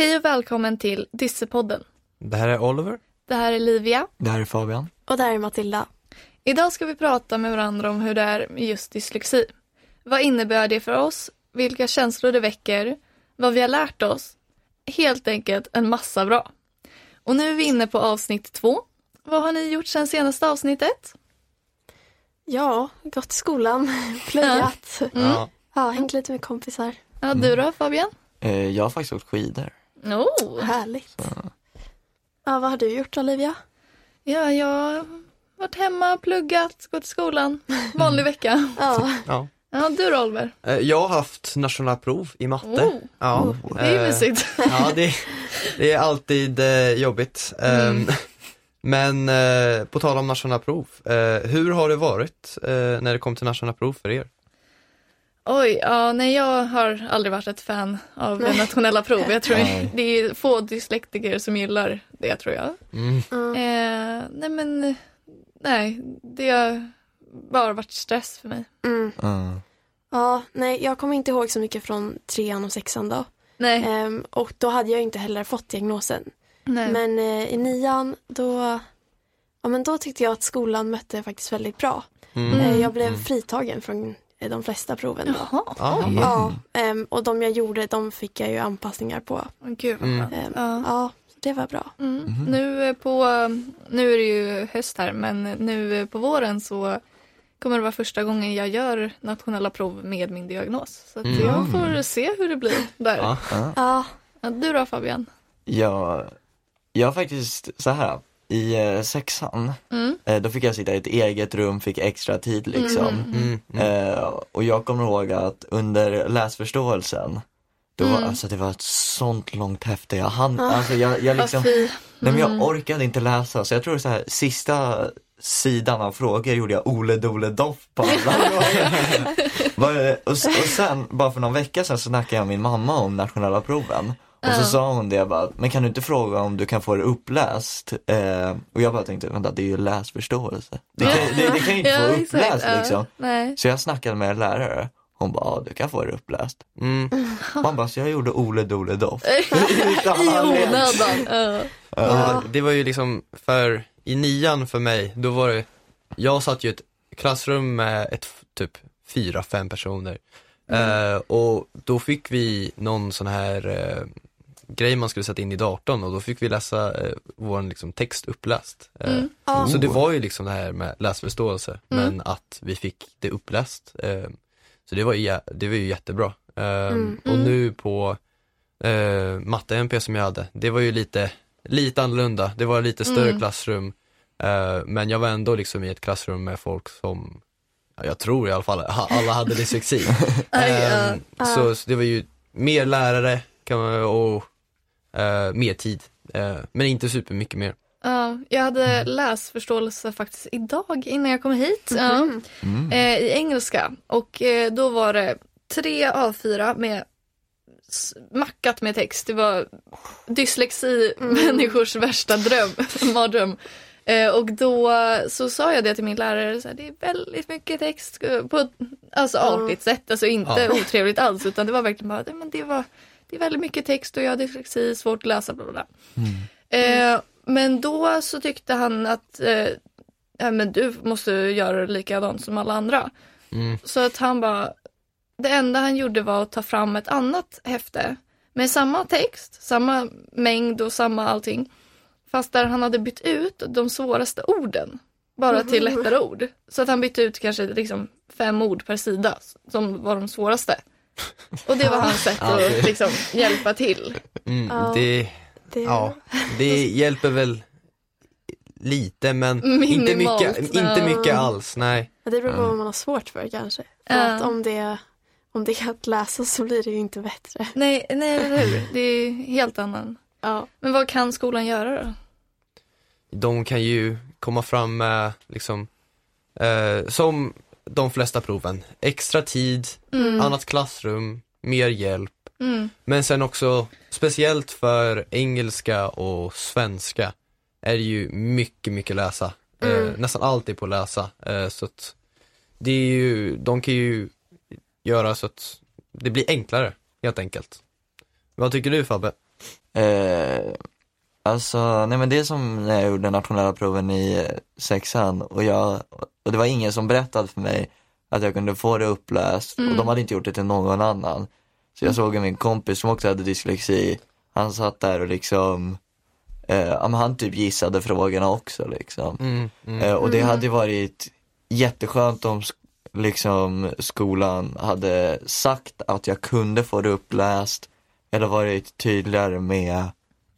Hej och välkommen till DyssePodden. Det här är Oliver. Det här är Livia. Det här är Fabian. Och det här är Matilda. Idag ska vi prata med varandra om hur det är med just dyslexi. Vad innebär det för oss? Vilka känslor det väcker? Vad vi har lärt oss? Helt enkelt en massa bra. Och nu är vi inne på avsnitt 2. Vad har ni gjort sen senaste avsnittet? Ja, gått till skolan, plöjat. Ja, hängt lite med kompisar. Ja, du då Fabian? Jag har faktiskt åkt skidor. Oh, härligt. Så. Ja, vad har du gjort Olivia? Ja, jag har varit hemma, pluggat, gått till skolan. Vanlig vecka. Ja, du då Oliver? Jag har haft nationella prov i matte. Det är ju mysigt. Ja, det är alltid jobbigt. Men på tal om nationella prov, hur har det varit när det kom till nationella prov för er? Oj, ja, nej, jag har aldrig varit ett fan av nationella prov. Jag tror det är få dyslektiker som gillar det, tror jag. Det har bara varit stress för mig. Ja, nej, jag kommer inte ihåg så mycket från 3:an och 6:an då. Nej. Och då hade jag inte heller fått diagnosen. Nej. Men i 9:an då tyckte jag att skolan mötte faktiskt väldigt bra. Jag blev fritagen från de flesta proven då. Och de jag gjorde, de fick jag ju anpassningar på. Gud. Ja, det var bra. Nu är det ju höst här, men nu på våren så kommer det vara första gången jag gör nationella prov med min diagnos. Så att jag får se hur det blir där. Ja, du då Fabian? Jag faktiskt så här i 6:an då fick jag sitta i ett eget rum, fick extra tid liksom. Och jag kommer ihåg att under läsförståelsen då alltså det var ett sånt långt häfte jag hann, alltså jag liksom jag orkade inte läsa, så jag tror så här sista sidan av frågor gjorde jag ole dole doff på alla. Och sen bara för någon vecka sedan så snackade jag med min mamma om nationella proven. Och så sa hon det, jag bara, men kan du inte fråga om du kan få det uppläst? Och jag bara tänkte, vänta, det är ju läsförståelse. Det kan ju inte få uppläst liksom. Så jag snackade med en lärare. Hon bara, du kan få det uppläst. Man bara, så jag gjorde ole dole doff. I onödan. Det var ju liksom, för i 9:an för mig, då var det, jag satt ju i ett klassrum med typ 4-5 personer. Och då fick vi någon sån här grej man skulle sätta in i datorn, och då fick vi läsa vår liksom, text uppläst. Så det var ju liksom det här med läsförståelse, men att vi fick det uppläst. Så det var ju jättebra. Och nu på matte-MP som jag hade, det var ju lite annorlunda. Det var en lite större klassrum, men jag var ändå liksom i ett klassrum med folk som... Jag tror i alla fall alla hade dyslexi. Så det var ju mer lärare och mer tid. Men inte super mycket mer. Jag hade läsförståelse faktiskt idag innan jag kom hit. I engelska. Och då var det 3 A4 med mackat med text. Det var dyslexi, människors värsta dröm, mardröm. Och då så sa jag det till min lärare, så här, det är väldigt mycket text på ett artigt sätt, alltså inte otrevligt alls, utan det var verkligen bara, men det är väldigt mycket text och jag har dyslexi, svårt att läsa, bla bla bla. Men då så tyckte han att men du måste göra likadant som alla andra. Så att han bara, det enda han gjorde var att ta fram ett annat häfte med samma text, samma mängd och samma allting. Fast där han hade bytt ut de svåraste orden. Bara till lättare ord. Så att han bytte ut kanske liksom 5 ord per sida. Som var de svåraste. Och det var hans sätt att liksom hjälpa till. Det hjälper väl lite. Men minimalt, inte mycket alls. Nej. Det beror på vad man har svårt för kanske. För att om det kan läsa så blir det ju inte bättre. Nej, eller hur? Det är helt annan... Ja. Men vad kan skolan göra då? De kan ju komma fram med liksom, som de flesta proven, extra tid, annat klassrum, mer hjälp. Men sen också speciellt för engelska och svenska är det ju mycket, mycket läsa. Nästan alltid på läsa. Så att det är ju, de kan ju göra så att det blir enklare helt enkelt. Vad tycker du Fabbe? Alltså, nej men det är som när jag gjorde nationella proven i sexan och det var ingen som berättade för mig att jag kunde få det uppläst och de hade inte gjort det till någon annan. Så jag såg min kompis som också hade dyslexi, han satt där och liksom han typ gissade frågorna också liksom. Och det hade varit jätteskönt om liksom skolan hade sagt att jag kunde få det uppläst eller varit tydligare med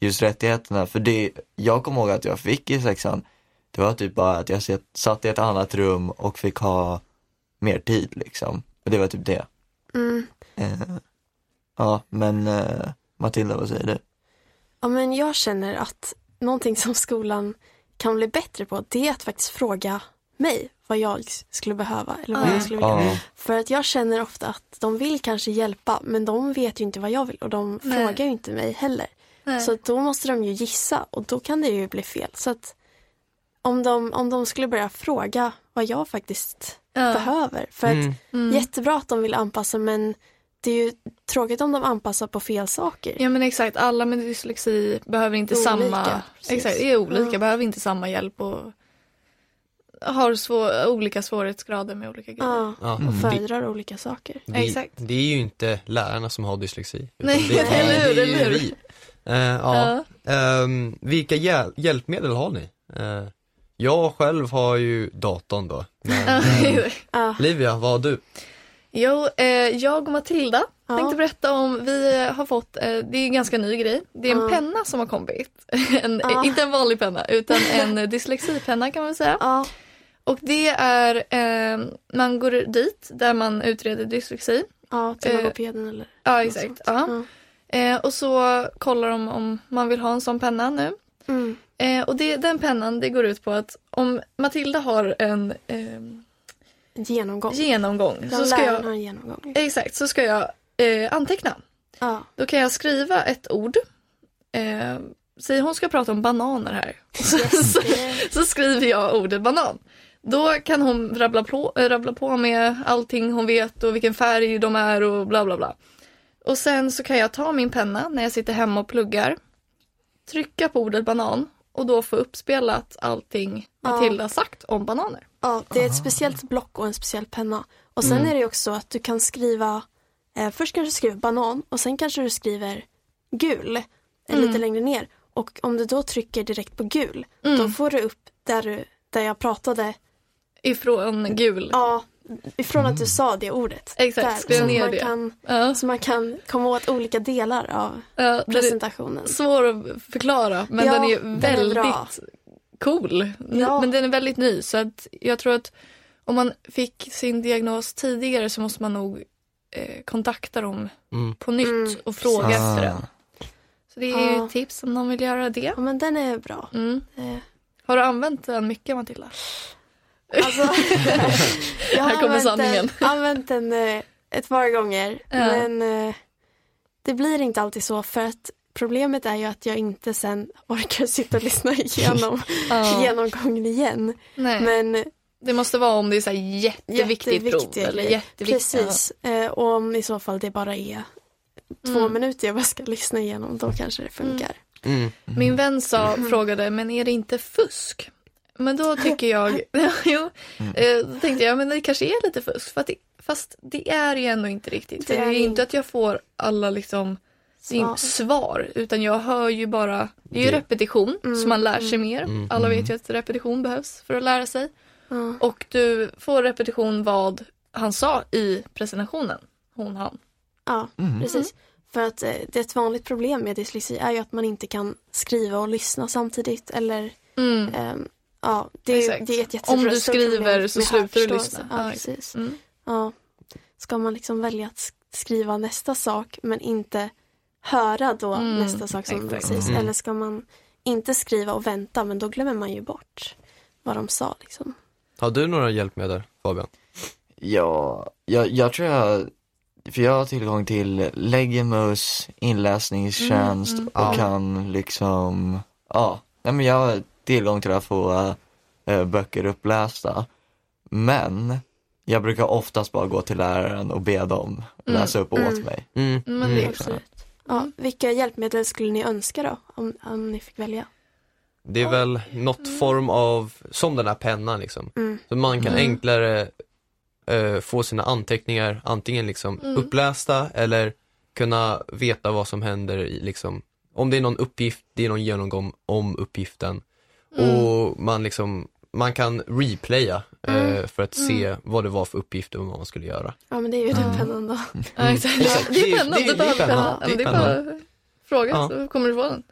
just rättigheterna. För det jag kommer ihåg att jag fick i sexan, det var typ bara att jag satt i ett annat rum och fick ha mer tid liksom. Och det var typ det. Ja, men Matilda, vad säger du? Ja, men jag känner att någonting som skolan kan bli bättre på, det är att faktiskt fråga mig vad jag skulle behöva eller vad jag skulle vilja. För att jag känner ofta att de vill kanske hjälpa, men de vet ju inte vad jag vill och de frågar ju inte mig heller. Så då måste de ju gissa och då kan det ju bli fel. Så att om de skulle börja fråga vad jag faktiskt behöver. För att jättebra att de vill anpassa, men det är ju tråkigt om de anpassar på fel saker. Ja, men exakt, alla med dyslexi behöver inte olika, samma, exakt, är olika, behöver inte samma hjälp och har olika svårighetsgrader med olika grejer. Ja, och föredrar olika saker. Exakt. Det är ju inte lärarna som har dyslexi. Nej, det är vi. Vilka hjälpmedel har ni? Jag själv har ju datorn då. Men, Livia, vad har du? Jo, jag och Matilda tänkte berätta om, vi har fått, det är en ganska ny grej, det är en penna som har kommit. Inte en vanlig penna, utan en dyslexipenna kan man säga. Och det är, man går dit där man utreder dyslexi. Ja, till logopeden eller ja, exakt. Och så kollar de om man vill ha en sån penna nu. Och den pennan, det går ut på att om Matilda har en... Genomgång. Så ska jag, exakt, så ska jag anteckna. Då kan jag skriva ett ord. Säg hon ska prata om bananer här. Så skriver jag ordet banan. Då kan hon rabbla på med allting hon vet och vilken färg de är och bla bla bla. Och sen så kan jag ta min penna när jag sitter hemma och pluggar, trycka på ordet banan och då få uppspelat allting Matilda sagt om bananer. Ja, det är ett speciellt block och en speciell penna. Och sen är det också att du kan skriva... först kanske du skriver banan och sen kanske du skriver gul lite längre ner. Och om du då trycker direkt på gul, då får du upp där jag pratade... Ifrån gul. Ja, ifrån att du sa det ordet. Exakt, där, så man kan komma åt olika delar av presentationen. Svår att förklara, men den är väldigt... cool. Ja. Men den är väldigt ny, så att jag tror att om man fick sin diagnos tidigare så måste man nog kontakta dem på nytt och fråga efter den. Så det är ju tips om någon vill göra det. Ja, men den är bra. Har du använt den mycket, Matilda? Alltså, jag har använt den ett par gånger, men det blir inte alltid så, för att problemet är ju att jag inte sen orkar sitta och lyssna igenom genomgången igen. Nej. Men det måste vara om det är så här jätteviktigt prov. Eller jätteviktigt. Precis. Och om i så fall det bara är 2 minuter jag bara ska lyssna igenom, då kanske det funkar. Min vän frågade, men är det inte fusk? Men då tycker jag, då tänkte jag, men det kanske är lite fusk. Fast det är ju ändå inte riktigt. För det är ju inte att jag får alla liksom... Det är inte svar, utan jag hör ju bara... Det är ju repetition, så man lär sig mer. Alla vet ju att repetition behövs för att lära sig. Och du får repetition vad han sa i presentationen. Hon, han. Ja, precis. För att det är ett vanligt problem med dyslexi är ju att man inte kan skriva och lyssna samtidigt. Eller... det är ett jättebra problem. Om du skriver så slutar du lyssna. Ja, precis. Ska man liksom välja att skriva nästa sak, men inte... höra då nästa sak som precis. Eller ska man inte skriva och vänta, men då glömmer man ju bort vad de sa liksom. Har du några hjälpmedel, Fabian? Ja, jag tror jag... För jag har tillgång till Legamos inläsningstjänst och kan liksom... Ja, men jag har tillgång till att få böcker upplästa. Men... jag brukar oftast bara gå till läraren och be dem läsa upp åt mig. Men det är absolut. Ja, vilka hjälpmedel skulle ni önska då, om ni fick välja? Det är väl något form av, som den här pennan liksom. Mm. Så man kan enklare få sina anteckningar antingen liksom upplästa eller kunna veta vad som händer i, liksom, om det är någon uppgift, det är någon genomgång om uppgiften. Och man liksom, man kan replaya för att se vad det var för uppgifter och vad man skulle göra. Ja, men det är ju den pennan då. Ja, exakt. Det är pennan, det är bara fråga så kommer du få den.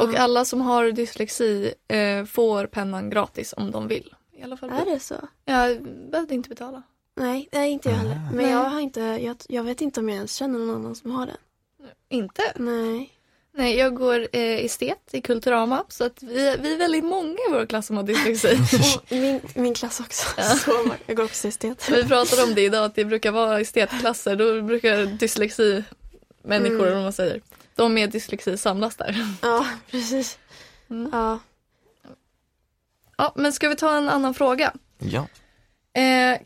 Och alla som har dyslexi får pennan gratis om de vill. I alla fall. Är det så? Jag behövde inte betala. Nej, inte jag heller. Men jag har inte, jag vet inte om jag ens känner någon annan som har den. Inte? Nej. Nej, jag går estet i Kulturama, så att vi är väldigt många i vår klass som har dyslexi. Min klass också. Ja. Så jag går också estet. Vi pratade om det idag, att det brukar vara estetklasser. Då brukar dyslexi-människor, om man säger. De med dyslexi samlas där. Ja, precis. Mm. Ja. Ja, men ska vi ta en annan fråga? Ja.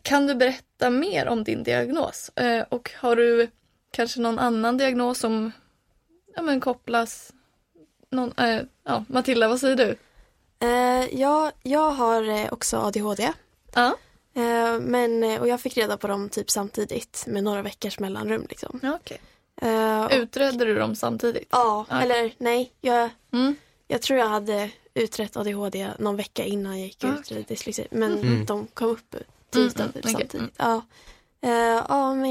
Kan du berätta mer om din diagnos? Och har du kanske någon annan diagnos som... Ja, men kopplas någon, ja, Matilda, vad säger du? Jag har också ADHD. Men jag fick reda på dem typ samtidigt med några veckors mellanrum liksom. Utredde du dem samtidigt? Ja, eller nej, jag tror jag hade utrett ADHD någon vecka innan jag gick ut i dyslexi, men de kom upp typ samtidigt. Ja, men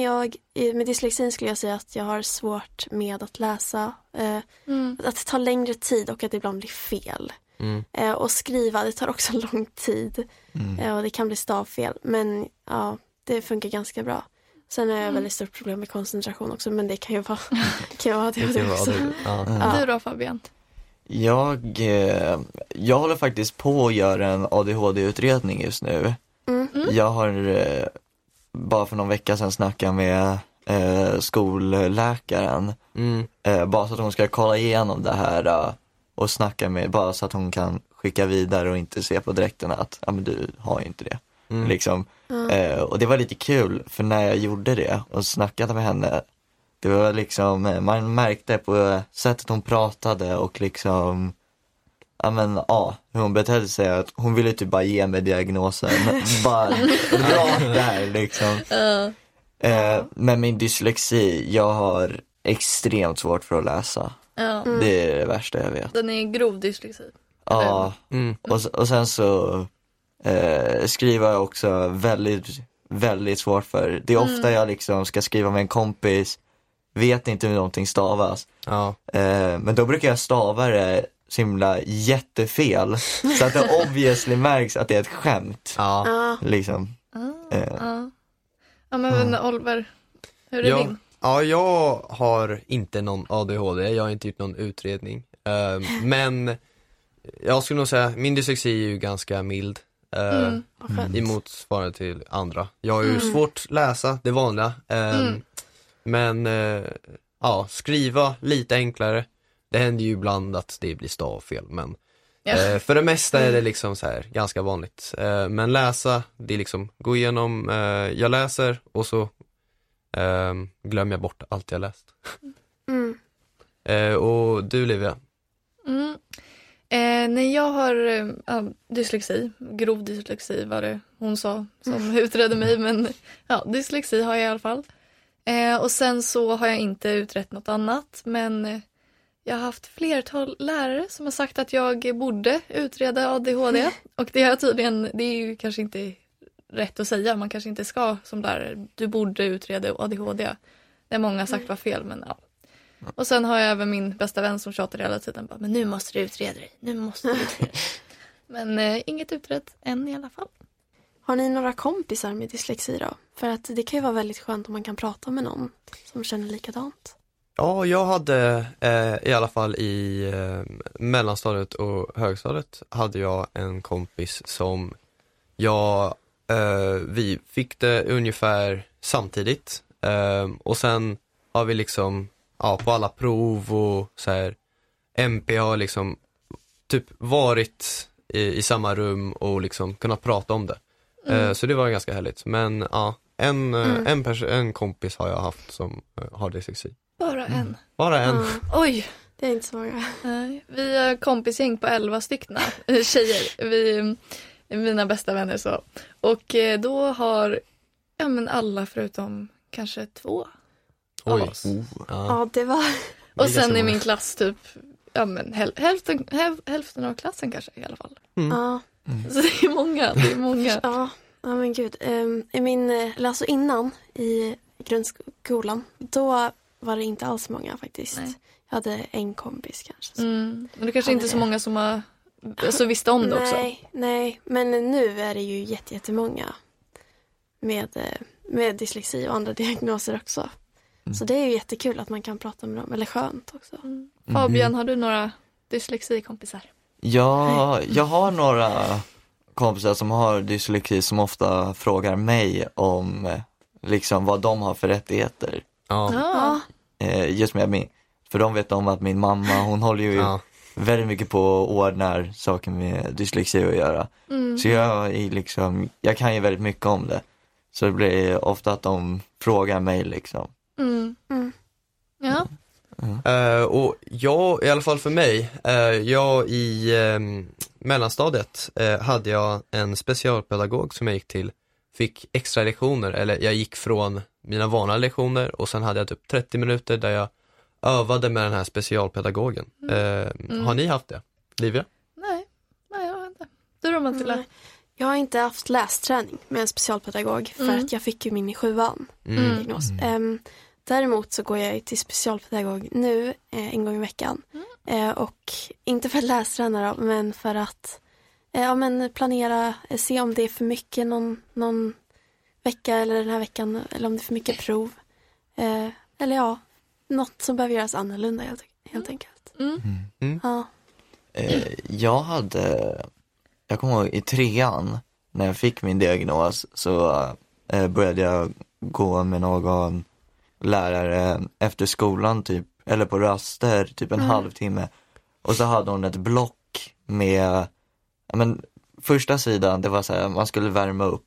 med dyslexin skulle jag säga att jag har svårt med att läsa, att det tar längre tid och att det ibland blir fel. Och skriva, det tar också lång tid, och det kan bli stavfel, men ja, det funkar ganska bra. Sen har jag väldigt stort problem med koncentration också, men det kan ju vara det också. Du då, Fabian? Jag håller faktiskt på att göra en ADHD-utredning just nu. Jag har... bara för någon vecka sedan snackade med skolläkaren. Bara så att hon ska kolla igenom det här. Och snacka med, bara så att hon kan skicka vidare och inte se på direkten att men du har ju inte det. Liksom. Och det var lite kul, för när jag gjorde det och snackade med henne, det var liksom, man märkte på sättet hon pratade och liksom... hur hon betedde sig, att hon ville typ bara ge mig diagnosen. Bara rakt där liksom. Men min dyslexi, jag har extremt svårt för att läsa. Det är det värsta jag vet. Den är grov dyslexi. Och sen så skriver jag också väldigt, väldigt svårt för. Det är ofta jag liksom ska skriva med en kompis, vet inte hur någonting stavas. Men då brukar jag stava det simla jättefel, så att det obviously märks att det är ett skämt. Liksom. Ja, men Oliver, hur är din? Ja, jag har inte någon ADHD. Jag har inte gjort någon utredning. Men jag skulle nog säga, min dyslexi är ju ganska mild. I motsvarande till andra. Jag har ju svårt att läsa, det vanliga. Men ja, skriva lite enklare. Det händer ju ibland att det blir stavfel, men för det mesta är det liksom så här ganska vanligt. Men läsa, det är liksom gå igenom, jag läser och så glömmer jag bort allt jag läst. Och du, Livia? Nej, jag har dyslexi, grov dyslexi var det hon sa som utredde mig, men ja, dyslexi har jag i alla fall. Och sen så har jag inte utrett något annat, men jag har haft flertal lärare som har sagt att jag borde utreda ADHD. Och det är tydligen, det är ju kanske inte rätt att säga. Man kanske inte ska som lärare, du borde utreda ADHD. Det många har sagt var fel, men ja. Och sen har jag även min bästa vän som tjatar hela tiden. Bara, men nu måste du utreda dig, nu måste du utreda dig. Men inget utrett än i alla fall. Har ni några kompisar med dyslexi då? För att det kan ju vara väldigt skönt om man kan prata med någon som känner likadant. Ja, jag hade i alla fall i mellanstadiet och högstadiet hade jag en kompis som vi fick det ungefär samtidigt. Och sen har vi liksom på alla prov och så här, MP har liksom typ varit i samma rum och liksom kunnat prata om det. Så det var ganska härligt. Men ja, en kompis har jag haft som har dyslexi. Bara Bara en. Bara en. Oj, det är inte så många. Nej, vi är kompisgäng på 11 stycken tjejer. Vi är mina bästa vänner så. Och då har alla förutom kanske 2. Oj. Av oss. Ja, det var. Och sen i min klass typ hälften av klassen kanske i alla fall. Ja. Så det är många, Ja. Ja, men gud. I min, alltså innan i grundskolan, då var det inte alls många faktiskt. Nej. Jag hade en kompis kanske. Men det kanske inte så många som har, alltså, visste om det också. Nej, men nu är det ju jättemånga med dyslexi och andra diagnoser också. Så det är ju jättekul att man kan prata med dem, eller skönt också. Fabian, har du några dyslexikompisar? Ja, jag har några kompisar som har dyslexi som ofta frågar mig om liksom vad de har för rättigheter. Ja. Just med min, för de vet om att min mamma, hon håller ju väldigt mycket på att ordna saker med dyslexi att göra. Så jag kan ju väldigt mycket om det. Så det blir ofta att de frågar mig liksom. Ja. Och jag, i alla fall för mig, jag i mellanstadiet hade jag en specialpedagog som jag gick till, fick extra lektioner, eller jag gick från mina vanliga lektioner och sen hade jag typ 30 minuter där jag övade med den här specialpedagogen. Har ni haft det, Livia? Nej, jag har inte. Du då, Matilda? Jag har inte haft lästräning med en specialpedagog för att jag fick ju min i 7:an diagnos. Däremot så går jag till specialpedagog nu en gång i veckan. Och inte för att lästränare, men för att planera, se om det är för mycket någon vecka eller den här veckan, eller om det är för mycket prov. Eller något som behöver göras annorlunda helt enkelt. Ja. Jag kommer ihåg i 3:an när jag fick min diagnos så började jag gå med någon lärare efter skolan typ, eller på raster typ en halvtimme, och så hade hon ett block med första sidan, det var så här, man skulle värma upp,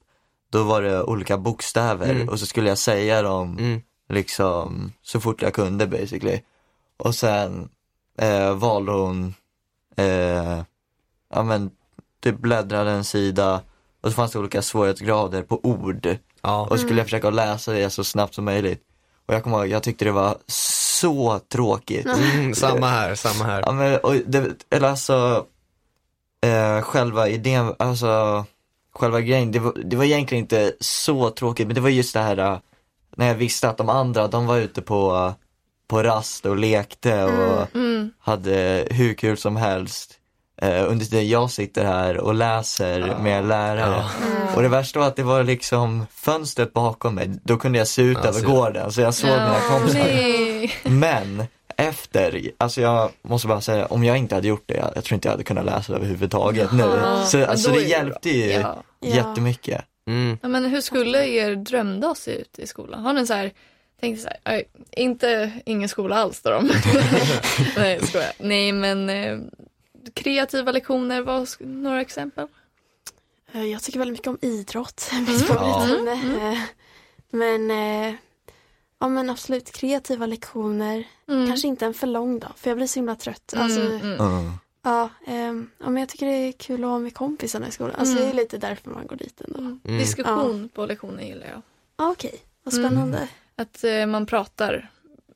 då var det olika bokstäver och så skulle jag säga dem liksom så fort jag kunde basically, och sen valde hon typ bläddrade en sida och så fanns det olika svårighetsgrader på ord och skulle jag försöka läsa det så snabbt som möjligt. Och jag kommer ihåg, jag tyckte det var så tråkigt. Samma här. Ja, men, själva idén, alltså själva grejen, det var egentligen inte så tråkigt, men det var just det här när jag visste att de andra, de var ute på rast och lekte och hade hur kul som helst. Under tiden jag sitter här och läser med lärare. Och det värsta var att det var liksom fönstret bakom mig. Då kunde jag se ut över gården, så jag såg mina kompisar. Nej. Men efter, alltså jag måste bara säga, om jag inte hade gjort det, jag tror inte jag hade kunnat läsa överhuvudtaget nu. Så alltså, det hjälpte ju jättemycket. Ja, men hur skulle er drömdag se ut i skolan? Har ni så här... Tänkte såhär, ingen skola alls då de. Nej, skojar. Nej, men... kreativa lektioner, var några exempel? Jag tycker väldigt mycket om idrott. Men absolut kreativa lektioner. Kanske inte en för lång dag, för jag blir så himla trött. Men jag tycker det är kul att vara med kompisarna i skolan. Alltså, det är lite därför man går dit ändå. Diskussion på lektioner gillar jag. Okej, vad spännande. Att man pratar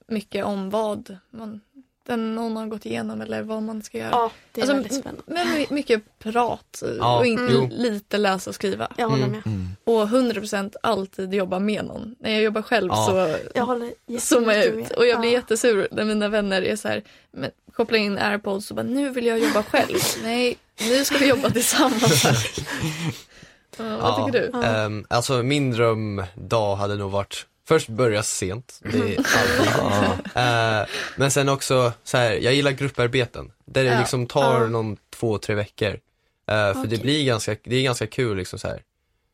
mycket om vad man... någon har gått igenom eller vad man ska göra. Ja, det är väldigt spännande. Men mycket prat och inte lite läsa och skriva. Jag håller med. Och 100% alltid jobba med någon. När jag jobbar själv så zoomar jag ut. Och jag blir jättesur när mina vänner är så här, kopplar in AirPods och bara, nu vill jag jobba själv. Nej, nu ska vi jobba tillsammans. Vad tycker du? Alltså min drömdag hade nog varit... Först börja sent, det är men sen också så här, jag gillar grupparbeten där det liksom tar någon 2-3 veckor för det blir ganska kul liksom så här.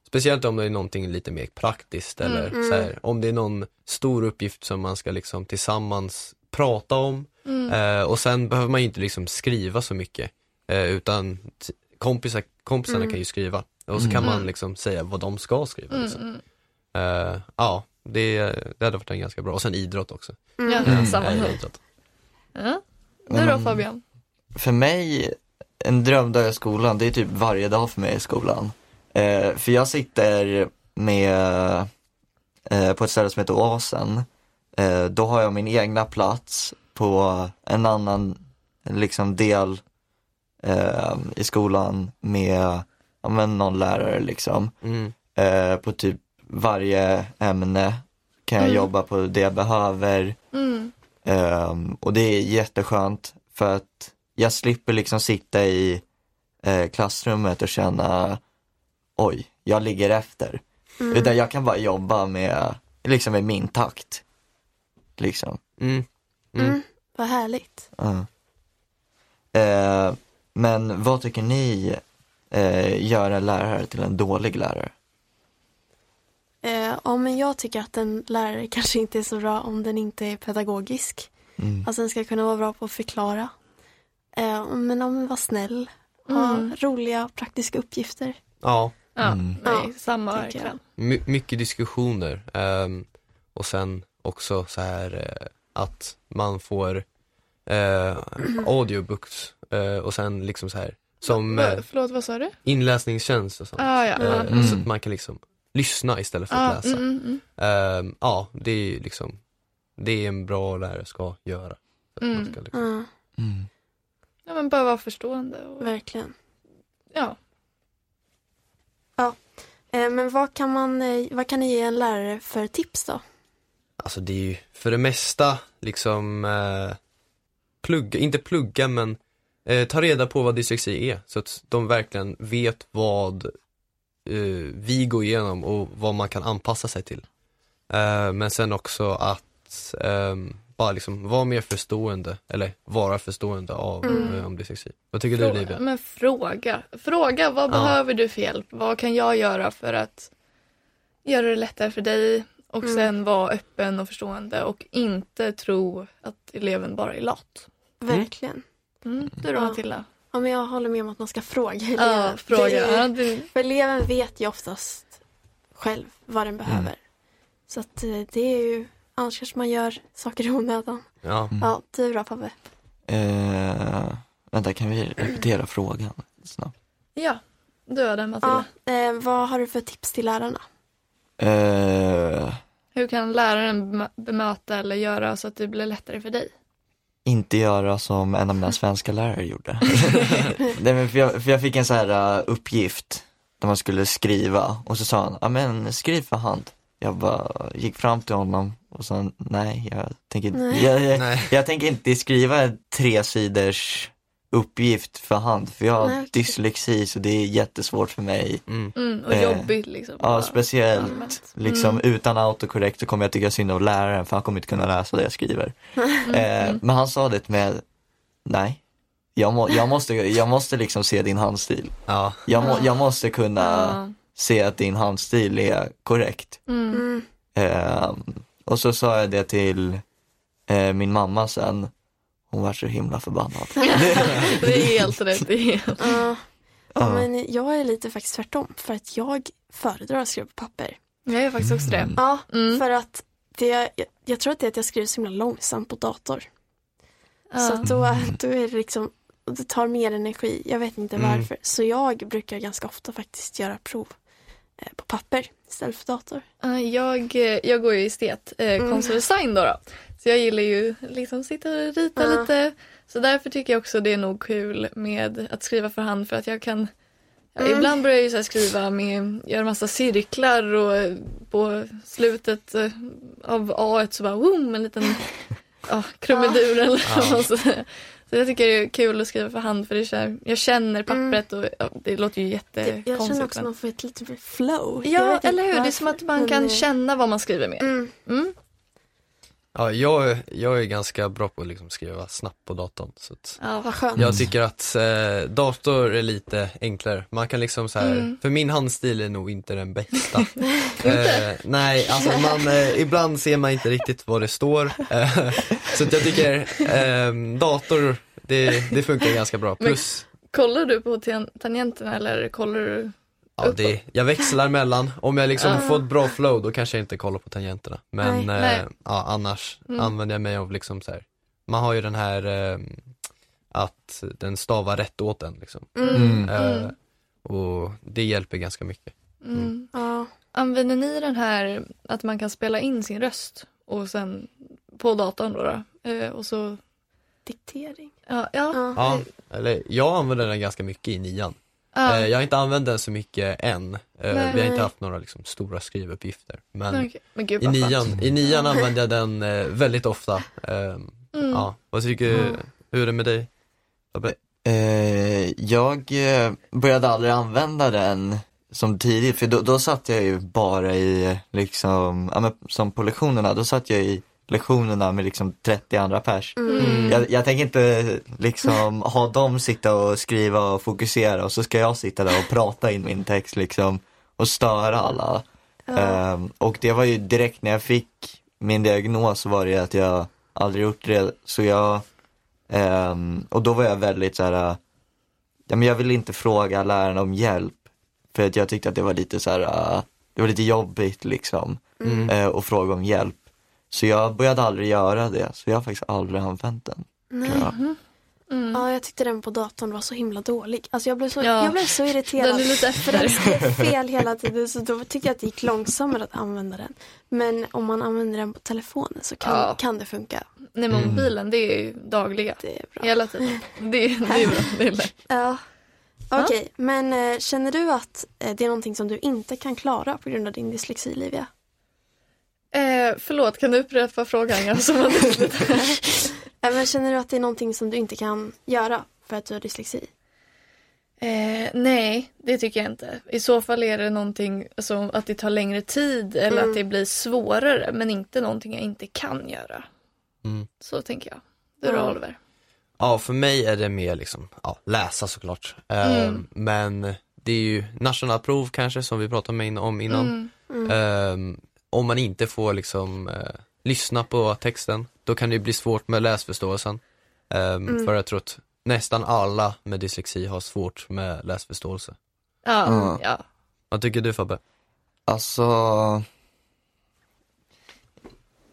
Speciellt om det är någonting lite mer praktiskt eller så här, om det är någon stor uppgift som man ska liksom tillsammans prata om och sen behöver man ju inte liksom skriva så mycket utan kompisarna kan ju skriva och så kan man liksom säga vad de ska skriva liksom. Det hade varit en ganska bra. Och sen idrott också. Samma idrott. Ja. Du då, Fabian? För mig, en drömdag i skolan, det är typ varje dag för mig i skolan. För jag sitter med på ett ställe som heter Åsen. Då har jag min egna plats på en annan liksom del i skolan med någon lärare liksom. På typ varje ämne kan jag jobba på det jag behöver. Och det är jätteskönt för att jag slipper liksom sitta i klassrummet och känna oj, jag ligger efter. Utan jag kan bara jobba med liksom i min takt. Liksom. Vad härligt. Men vad tycker ni gör en lärare till en dålig lärare? Men jag tycker att en lärare kanske inte är så bra om den inte är pedagogisk. Alltså den ska kunna vara bra på att förklara. Men om man var snäll. Ha roliga praktiska uppgifter. Ja, samma verkligen. Mycket diskussioner. Och sen också så här att man får audiobooks och sen liksom så här som förlåt, vad sa du? Inläsningstjänst och sånt. Så att man kan liksom lyssna istället för att läsa. Det är liksom, det är en bra lärare ska göra. Man ska liksom. Ja, men bara vara förstående och... Verkligen. Ja. Men vad kan ni ge en lärare för tips då? Alltså det är ju för det mesta liksom inte plugga men ta reda på vad dyslexi är så att de verkligen vet vad vi går igenom och vad man kan anpassa sig till. Men sen också att bara liksom vara mer förstående eller vara förstående av om dyslexi. Vad tycker du, Livia? Men fråga vad behöver du för hjälp? Vad kan jag göra för att göra det lättare för dig? Och sen vara öppen och förstående och inte tro att eleven bara är lat. Verkligen. Du då, Matilda? Ja, men jag håller med om att man ska fråga eleven. För eleven vet ju oftast själv vad den behöver. Så att det är ju, annars kanske man gör saker i onödan. Ja, du är bra, Fabbe. Vänta, kan vi repetera frågan snabbt? Ja, du är den, Matilda. Vad har du för tips till lärarna? Hur kan läraren bemöta eller göra så att det blir lättare för dig? Inte göra som en av mina svenska lärare gjorde. för jag fick en så här uppgift där man skulle skriva. Och så sa han, skriv för hand. Jag bara gick fram till honom och sa, jag tänker inte skriva 3 sidors uppgift för hand. För jag har dyslexi så det är jättesvårt för mig. Och jobbigt liksom. Ja, speciellt liksom, utan autokorrekt så kommer jag tycka synd av läraren för han kommer inte kunna läsa det jag skriver. Men han sa det med jag måste liksom se din handstil. Jag måste kunna se att din handstil är korrekt. Och så sa jag det till min mamma sen. Hon var så himla förbannad. Det är helt rätt. Men jag är lite faktiskt tvärtom. För att jag föredrar att skriva på papper. Jag är faktiskt också det. För att jag tror att det är att jag skriver så himla långsamt på dator. Så att då är det liksom, det tar mer energi. Jag vet inte varför. Så jag brukar ganska ofta faktiskt göra prov på papper istället för dator. Jag går ju estet, konstdesign då. Så jag gillar ju liksom sitta och rita lite. Så därför tycker jag också det är nog kul med att skriva för hand. För att jag kan... Ibland börjar jag ju så här skriva med... Gör en massa cirklar och på slutet av A1 så bara... Woom, en liten krumedur eller något. Så jag tycker det är kul att skriva för hand. För det är så här, jag känner pappret och det låter ju jättekonstigt. Jag känner också att man får ett lite flow. Ja, eller hur? Det är som att man kan känna vad man skriver med. Ja, jag är ganska bra på att liksom skriva snabbt på datorn. Så att vad skönt. Jag tycker att dator är lite enklare. Man kan liksom så här, för min handstil är nog inte den bästa. Nej, alltså man, ibland ser man inte riktigt vad det står. Så att jag tycker dator, det funkar ganska bra. Plus. Men kollar du på tangenterna eller kollar du Ja, det är, jag växlar mellan. Om jag liksom får ett bra flow, då kanske jag inte kollar på tangenterna. Men ja, annars använder jag mig av liksom så här. Man har ju den här att den stavar rätt åt en liksom. Och det hjälper ganska mycket. Ja. Använder ni den här att man kan spela in sin röst och sen på datorn då? Och så diktering. Ja. Eller jag använder den ganska mycket i 9:an. Jag har inte använt den så mycket än. Vi har inte haft några liksom stora skrivuppgifter. Men, gud, i nian använder jag den väldigt ofta. Ja. Vad tycker du? Hur är det med dig? Jag började aldrig använda den som tidigt. För då satt jag ju bara i liksom, som på lektionerna. Då satt jag i lektionerna med liksom 30 andra pers. Jag tänker inte liksom ha dem sitta och skriva och fokusera, och så ska jag sitta där och prata in min text liksom och störa alla. Och det var ju direkt när jag fick min diagnos, så var det att jag aldrig gjort det. Så jag och då var jag väldigt så här, ja, men jag ville inte fråga läraren om hjälp, för att jag tyckte att det var lite så här, det var lite jobbigt liksom och fråga om hjälp. Så jag började aldrig göra det. Så jag har faktiskt aldrig använt den. Ja, jag tyckte den på datorn var så himla dålig. Alltså jag blev så irriterad. Den är lite för den skrev fel hela tiden. Så då tycker jag att det gick långsammare att använda den. Men om man använder den på telefonen så kan det funka. Nej, men mobilen, det är ju dagliga. Det är bra. Hela tiden. Det är bra. Det är lätt. Ja. Okej, men känner du att det är någonting som du inte kan klara på grund av din dyslexi, Livia? Förlåt, kan du upprepa frågan? Men känner du att det är någonting som du inte kan göra för att du har dyslexi? Nej, det tycker jag inte. I så fall är det någonting som att det tar längre tid eller att det blir svårare, men inte någonting jag inte kan göra. Så tänker jag. Du då, Oliver? Ja, för mig är det mer liksom, läsa såklart. Men det är ju nationella prov kanske som vi pratade om innan. Om man inte får liksom lyssna på texten, då kan det bli svårt med läsförståelsen. För jag tror att nästan alla med dyslexi har svårt med läsförståelse. Ja. Vad tycker du, Fabbe? Alltså,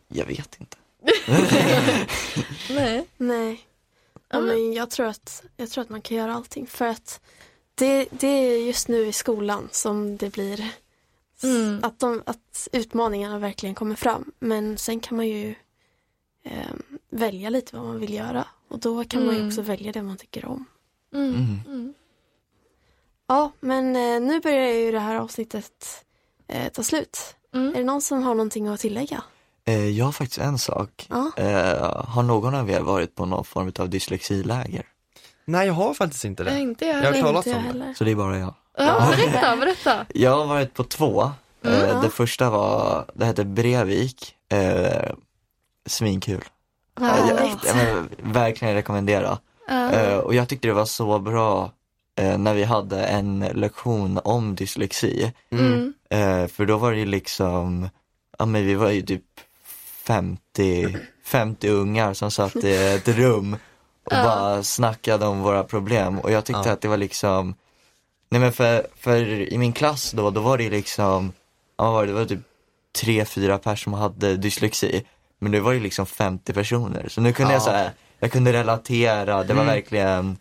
jag vet inte. Nej. Ja, men jag tror att man kan göra allting, för att det är just nu i skolan som det blir att utmaningarna verkligen kommer fram. Men sen kan man ju välja lite vad man vill göra. Och då kan man ju också välja det man tycker om. Ja, men nu börjar ju det här avsnittet ta slut. Är det någon som har någonting att tillägga? Jag har faktiskt en sak. Har någon av er varit på någon form av dyslexiläger? Nej, jag har faktiskt inte det. Jag har talat om det. Så det är bara jag. Ja, berätta. Jag har varit på 2. Det första det hette Brevik. Svinkul. Jag verkligen rekommendera. Och jag tyckte det var så bra när vi hade en lektion om dyslexi. För då var det liksom, men vi var ju typ 50 ungar som satt i ett rum och bara snackade om våra problem. Och jag tyckte att det var liksom, nej, men för i min klass då var det liksom, det var typ 3-4 personer som hade dyslexi. Men det var ju liksom 50 personer. Så nu kunde jag kunde relatera. Det var verkligen,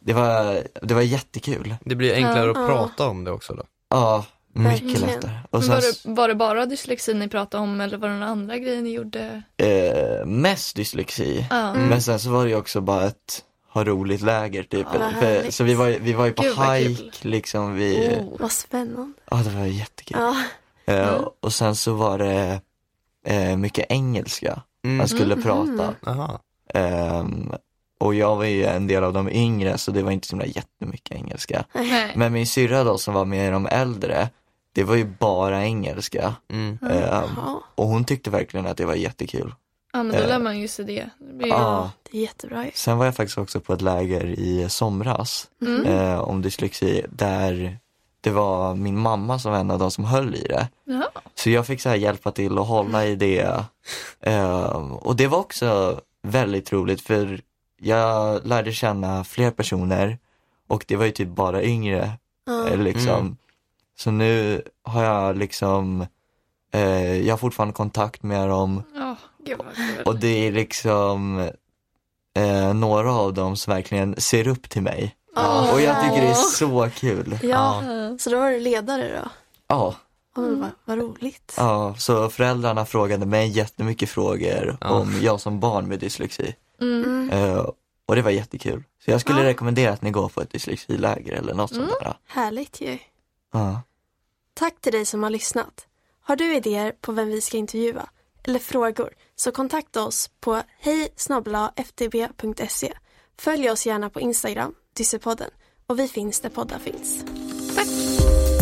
det var jättekul. Det blir enklare att prata om det också då. Ja, mycket lättare. Och sen, var det bara dyslexi ni pratade om, eller var det några andra grejer ni gjorde? Mest dyslexi. Men sen så var det ju också bara ett ha roligt läger typ. Så vi var ju på hike liksom. Vad spännande. Ja, det var jättekul. Och sen så var det mycket engelska. Man skulle prata. Och jag var ju en del av de yngre, så det var inte så jättemycket engelska. Men min syrra då, som var med i de äldre, det var ju bara engelska. Och hon tyckte verkligen att det var jättekul. Ja, men då lär man ju sig det. Det är jättebra. Sen var jag faktiskt också på ett läger i somras om dyslexi, där det var min mamma som var en av de som höll i det. Så jag fick så här hjälpa till att hålla i det. Och det var också väldigt roligt, för jag lärde känna fler personer, och det var ju typ bara yngre. Så nu har jag liksom... jag har fortfarande kontakt med dem. Och det är liksom... några av dem som verkligen ser upp till mig. Och jag tycker det är så kul. Så då var du ledare då? Ja. Vad roligt. Ja, så föräldrarna frågade mig jättemycket frågor om jag som barn med dyslexi. Och det var jättekul. Så jag skulle rekommendera att ni går på ett dyslexiläger eller något sånt där. Härligt ju. Ja. Tack till dig som har lyssnat. Har du idéer på vem vi ska intervjua eller frågor, så kontakta oss på hejsnabblaftb.se. Följ oss gärna på Instagram, DyssePodden, och vi finns där poddar finns. Tack!